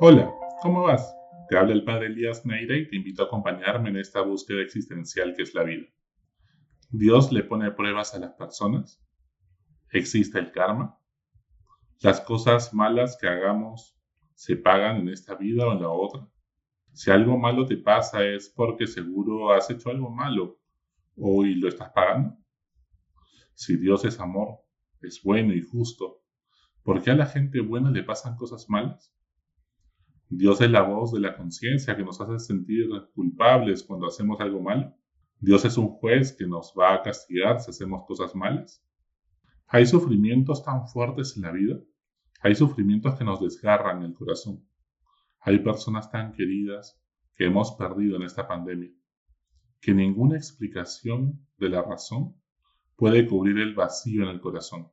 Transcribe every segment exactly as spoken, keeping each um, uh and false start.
Hola, ¿cómo vas? Te habla el Padre Elías Neira y te invito a acompañarme en esta búsqueda existencial que es la vida. ¿Dios le pone pruebas a las personas? ¿Existe el karma? ¿Las cosas malas que hagamos se pagan en esta vida o en la otra? Si algo malo te pasa es porque seguro has hecho algo malo hoy lo estás pagando. Si Dios es amor, es bueno y justo, ¿por qué a la gente buena le pasan cosas malas? Dios es la voz de la conciencia que nos hace sentir culpables cuando hacemos algo malo. Dios es un juez que nos va a castigar si hacemos cosas malas. ¿Hay sufrimientos tan fuertes en la vida? Hay sufrimientos que nos desgarran el corazón. Hay personas tan queridas que hemos perdido en esta pandemia, que ninguna explicación de la razón puede cubrir el vacío en el corazón.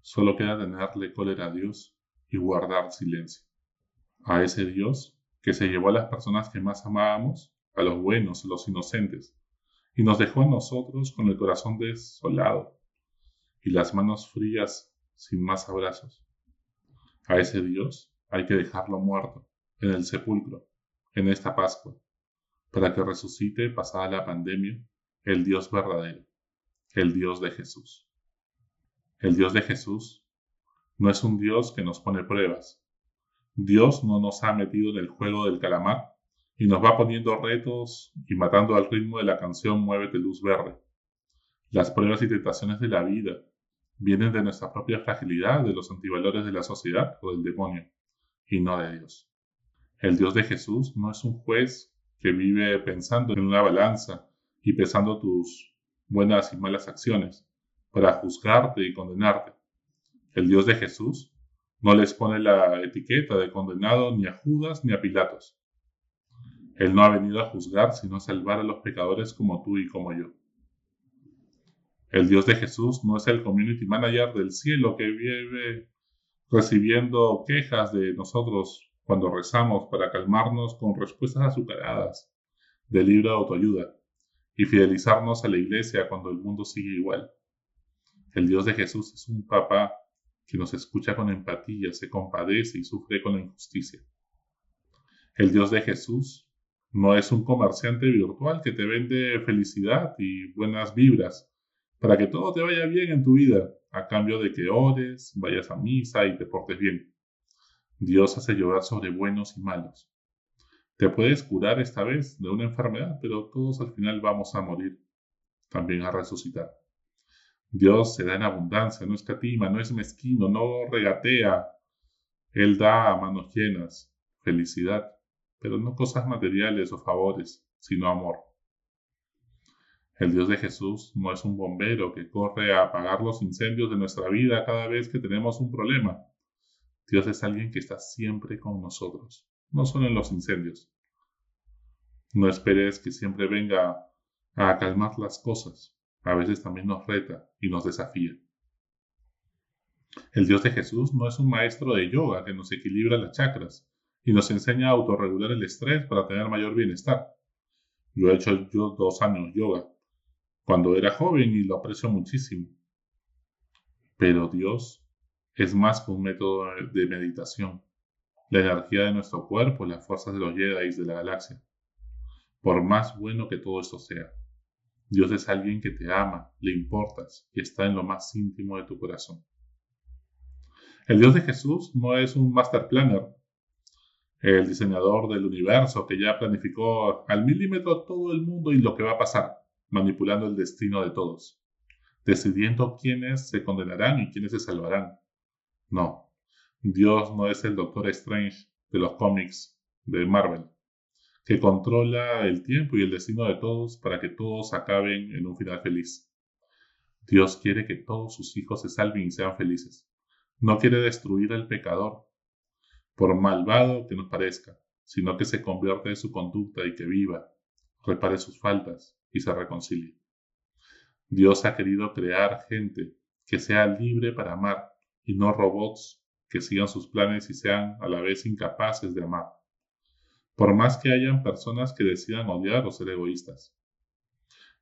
Solo queda tenerle cólera a Dios y guardar silencio. A ese Dios que se llevó a las personas que más amábamos, a los buenos, a los inocentes, y nos dejó a nosotros con el corazón desolado y las manos frías sin más abrazos. A ese Dios hay que dejarlo muerto, en el sepulcro, en esta Pascua, para que resucite pasada la pandemia el Dios verdadero, el Dios de Jesús. El Dios de Jesús no es un Dios que nos pone pruebas. Dios no nos ha metido en el juego del calamar y nos va poniendo retos y matando al ritmo de la canción Muévete Luz Verde. Las pruebas y tentaciones de la vida vienen de nuestra propia fragilidad, de los antivalores de la sociedad o del demonio, y no de Dios. El Dios de Jesús no es un juez que vive pensando en una balanza y pesando tus buenas y malas acciones para juzgarte y condenarte. El Dios de Jesús no les pone la etiqueta de condenado ni a Judas ni a Pilatos. Él no ha venido a juzgar, sino a salvar a los pecadores como tú y como yo. El Dios de Jesús no es el community manager del cielo que vive recibiendo quejas de nosotros cuando rezamos para calmarnos con respuestas azucaradas del libro de autoayuda y fidelizarnos a la iglesia cuando el mundo sigue igual. El Dios de Jesús es un papá que nos escucha con empatía, se compadece y sufre con la injusticia. El Dios de Jesús no es un comerciante virtual que te vende felicidad y buenas vibras para que todo te vaya bien en tu vida, a cambio de que ores, vayas a misa y te portes bien. Dios hace llover sobre buenos y malos. Te puedes curar esta vez de una enfermedad, pero todos al final vamos a morir, también a resucitar. Dios se da en abundancia, no escatima, no es mezquino, no regatea. Él da a manos llenas felicidad, pero no cosas materiales o favores, sino amor. El Dios de Jesús no es un bombero que corre a apagar los incendios de nuestra vida cada vez que tenemos un problema. Dios es alguien que está siempre con nosotros, no solo en los incendios. No esperes que siempre venga a calmar las cosas. A veces también nos reta y nos desafía. El Dios de Jesús no es un maestro de yoga que nos equilibra las chakras y nos enseña a autorregular el estrés para tener mayor bienestar. Yo he hecho yo dos años yoga cuando era joven y lo aprecio muchísimo. Pero Dios es más que un método de meditación, la energía de nuestro cuerpo, las fuerzas de los Jedi de la galaxia. Por más bueno que todo esto sea, Dios es alguien que te ama, le importas y está en lo más íntimo de tu corazón. El Dios de Jesús no es un master planner, el diseñador del universo que ya planificó al milímetro todo el mundo y lo que va a pasar, manipulando el destino de todos, decidiendo quiénes se condenarán y quiénes se salvarán. No, Dios no es el Doctor Strange de los cómics de Marvel, que controla el tiempo y el destino de todos para que todos acaben en un final feliz. Dios quiere que todos sus hijos se salven y sean felices. No quiere destruir al pecador, por malvado que nos parezca, sino que se convierta en su conducta y que viva, repare sus faltas y se reconcilie. Dios ha querido crear gente que sea libre para amar y no robots que sigan sus planes y sean a la vez incapaces de amar. Por más que hayan personas que decidan odiar o ser egoístas.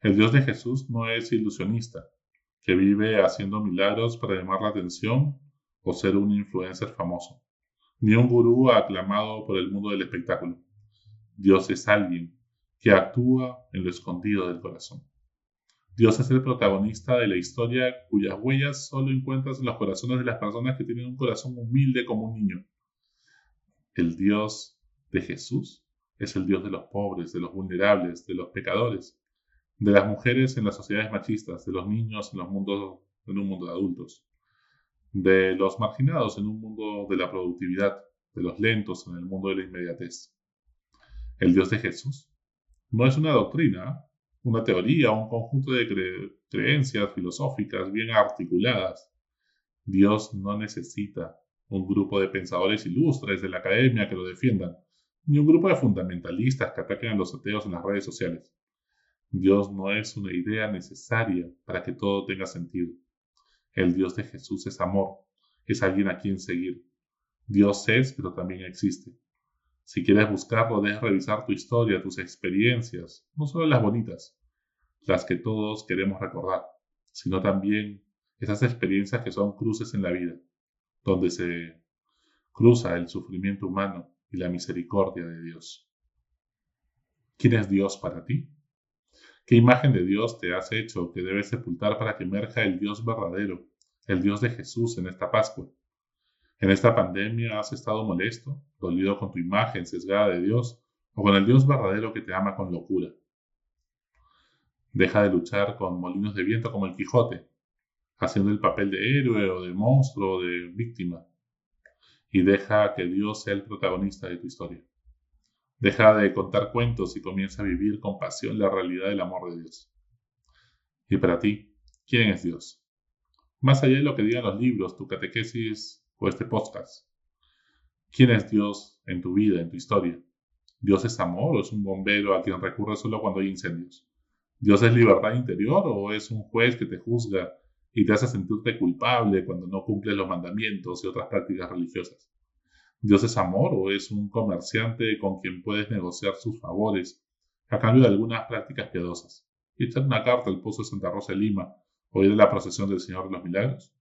El Dios de Jesús no es ilusionista, que vive haciendo milagros para llamar la atención o ser un influencer famoso. ni un gurú aclamado por el mundo del espectáculo. Dios es alguien que actúa en lo escondido del corazón. Dios es el protagonista de la historia cuyas huellas solo encuentras en los corazones de las personas que tienen un corazón humilde como un niño. El Dios de Jesús es el Dios de los pobres, de los vulnerables, de los pecadores, de las mujeres en las sociedades machistas, de los niños en, los mundos, en un mundo de adultos, de los marginados en un mundo de la productividad, de los lentos en el mundo de la inmediatez. El Dios de Jesús no es una doctrina, una teoría, un conjunto de cre- creencias filosóficas bien articuladas. Dios no necesita un grupo de pensadores ilustres de la academia que lo defiendan, ni un grupo de fundamentalistas que ataquen a los ateos en las redes sociales. Dios no es una idea necesaria para que todo tenga sentido. El Dios de Jesús es amor, es alguien a quien seguir. Dios es, pero también existe. Si quieres buscarlo, debes revisar tu historia, tus experiencias, no solo las bonitas, las que todos queremos recordar, sino también esas experiencias que son cruces en la vida, donde se cruza el sufrimiento humano y la misericordia de Dios. ¿Quién es Dios para ti? ¿Qué imagen de Dios te has hecho que debes sepultar para que emerja el Dios verdadero, el Dios de Jesús en esta Pascua? ¿En esta pandemia has estado molesto, dolido con tu imagen sesgada de Dios o con el Dios verdadero que te ama con locura? Deja de luchar con molinos de viento como el Quijote, haciendo el papel de héroe o de monstruo o de víctima, y deja que Dios sea el protagonista de tu historia. Deja de contar cuentos y comienza a vivir con pasión la realidad del amor de Dios. Y para ti, ¿quién es Dios? Más allá de lo que digan los libros, tu catequesis o este podcast. ¿Quién es Dios en tu vida, en tu historia? ¿Dios es amor o es un bombero a quien recurres solo cuando hay incendios? ¿Dios es libertad interior o es un juez que te juzga y te hace sentirte culpable cuando no cumples los mandamientos y otras prácticas religiosas? ¿Dios es amor o es un comerciante con quien puedes negociar sus favores a cambio de algunas prácticas piadosas? ¿Y echar una carta al Pozo de Santa Rosa de Lima o ir a la procesión del Señor de los Milagros?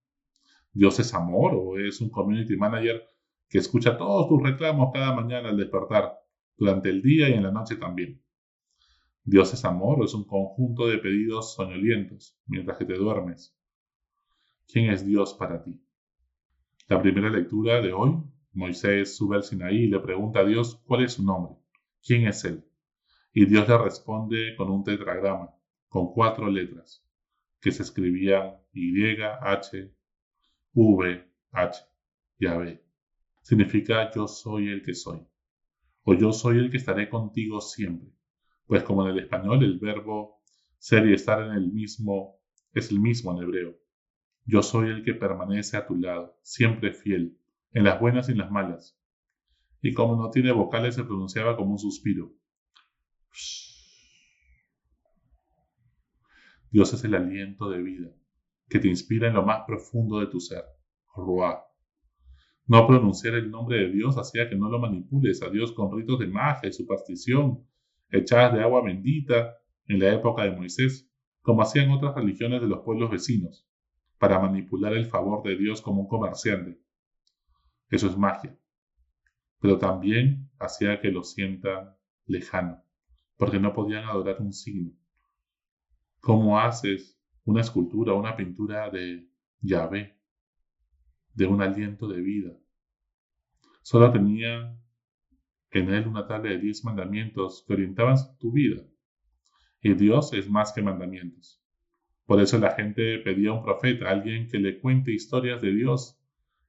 ¿Dios es amor o es un community manager que escucha todos tus reclamos cada mañana al despertar, durante el día y en la noche también? ¿Dios es amor o es un conjunto de pedidos soñolientos mientras que te duermes? ¿Quién es Dios para ti? La primera lectura de hoy, Moisés sube al Sinaí y le pregunta a Dios cuál es su nombre, quién es él. Y Dios le responde con un tetragrama, con cuatro letras, que se escribían Y H V H, Yahvé. Significa yo soy el que soy, o yo soy el que estaré contigo siempre, pues como en el español el verbo ser y estar en el mismo es el mismo en hebreo. Yo soy el que permanece a tu lado, siempre fiel, en las buenas y en las malas. Y como no tiene vocales se pronunciaba como un suspiro. Dios es el aliento de vida que te inspira en lo más profundo de tu ser, Ruah. No pronunciar el nombre de Dios hacía que no lo manipules a Dios con ritos de magia y superstición, echadas de agua bendita en la época de Moisés, como hacían otras religiones de los pueblos vecinos, para manipular el favor de Dios como un comerciante. Eso es magia. Pero también hacía que lo sientan lejano, porque no podían adorar un signo. ¿Cómo haces una escultura, una pintura de Yahvé, de un aliento de vida? Solo tenía en él una tabla de diez mandamientos que orientaban tu vida. Y Dios es más que mandamientos. Por eso la gente pedía a un profeta, alguien que le cuente historias de Dios,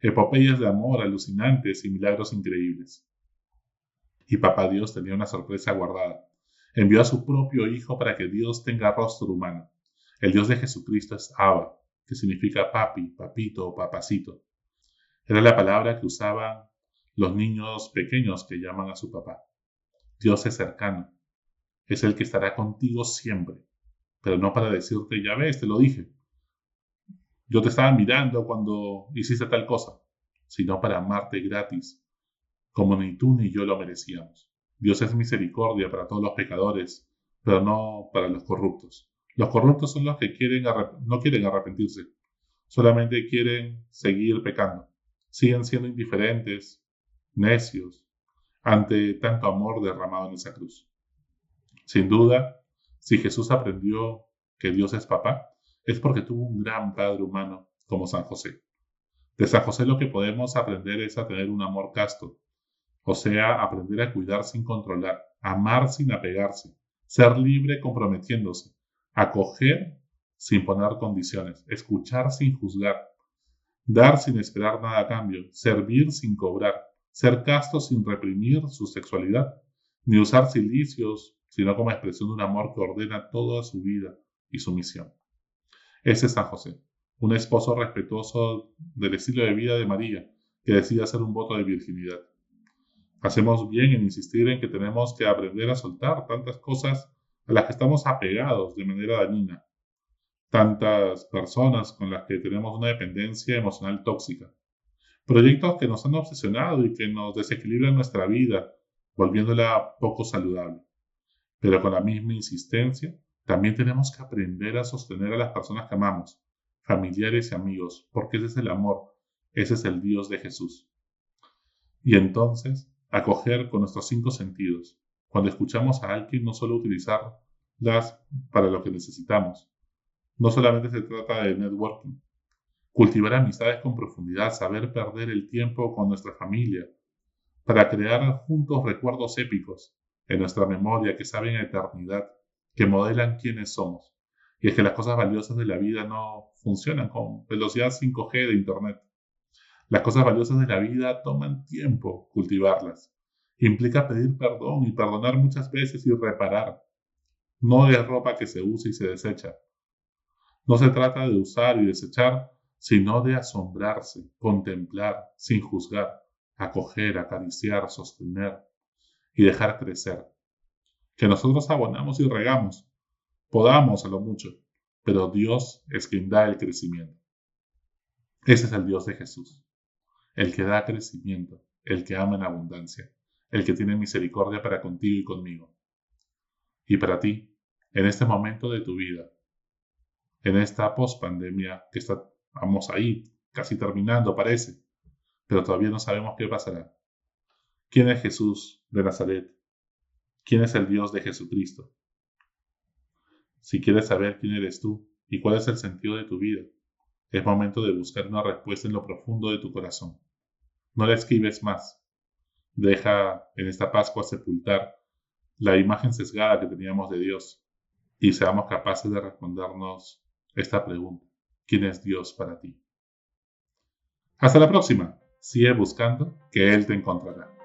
epopeyas de amor alucinantes y milagros increíbles. Y Papá Dios tenía una sorpresa guardada. Envió a su propio Hijo para que Dios tenga rostro humano. El Dios de Jesucristo es Abba, que significa papi, papito o papacito. Era la palabra que usaban los niños pequeños que llaman a su papá. Dios es cercano, es el que estará contigo siempre, pero no para decirte, ya ves, te lo dije. Yo te estaba mirando cuando hiciste tal cosa, sino para amarte gratis, como ni tú ni yo lo merecíamos. Dios es misericordia para todos los pecadores, pero no para los corruptos. Los corruptos son los que quieren arrep- no quieren arrepentirse, solamente quieren seguir pecando. Siguen siendo indiferentes necios, ante tanto amor derramado en esa cruz. Sin duda, si Jesús aprendió que Dios es papá, es porque tuvo un gran padre humano como San José. De San José lo que podemos aprender es a tener un amor casto, o sea, aprender a cuidar sin controlar, amar sin apegarse, ser libre comprometiéndose, acoger sin poner condiciones, escuchar sin juzgar, dar sin esperar nada a cambio, servir sin cobrar, ser casto sin reprimir su sexualidad, ni usar cilicios, sino como expresión de un amor que ordena toda su vida y su misión. Ese es San José, un esposo respetuoso del estilo de vida de María, que decide hacer un voto de virginidad. Hacemos bien en insistir en que tenemos que aprender a soltar tantas cosas a las que estamos apegados de manera dañina, tantas personas con las que tenemos una dependencia emocional tóxica, proyectos que nos han obsesionado y que nos desequilibran nuestra vida, volviéndola poco saludable. Pero con la misma insistencia, también tenemos que aprender a sostener a las personas que amamos, familiares y amigos, porque ese es el amor, ese es el Dios de Jesús. Y entonces, acoger con nuestros cinco sentidos, cuando escuchamos a alguien no solo utilizarlas para lo que necesitamos. No solamente se trata de networking, cultivar amistades con profundidad, saber perder el tiempo con nuestra familia, para crear juntos recuerdos épicos en nuestra memoria que saben a eternidad, que modelan quiénes somos. Y es que las cosas valiosas de la vida no funcionan con velocidad cinco G de internet. Las cosas valiosas de la vida toman tiempo cultivarlas. Implica pedir perdón y perdonar muchas veces y reparar. No es ropa que se usa y se desecha. No se trata de usar y desechar, sino de asombrarse, contemplar, sin juzgar, acoger, acariciar, sostener y dejar crecer. Que nosotros abonamos y regamos, podamos a lo mucho, pero Dios es quien da el crecimiento. Ese es el Dios de Jesús, el que da crecimiento, el que ama en abundancia, el que tiene misericordia para contigo y conmigo. Y para ti, en este momento de tu vida, en esta pospandemia que estamos ahí, casi terminando parece, pero todavía no sabemos qué pasará. ¿Quién es Jesús de Nazaret? ¿Quién es el Dios de Jesucristo? Si quieres saber quién eres tú y cuál es el sentido de tu vida, es momento de buscar una respuesta en lo profundo de tu corazón. No la esquivas más. Deja en esta Pascua sepultar la imagen sesgada que teníamos de Dios y seamos capaces de respondernos esta pregunta. ¿Quién es Dios para ti? Hasta la próxima. Sigue buscando que Él te encontrará.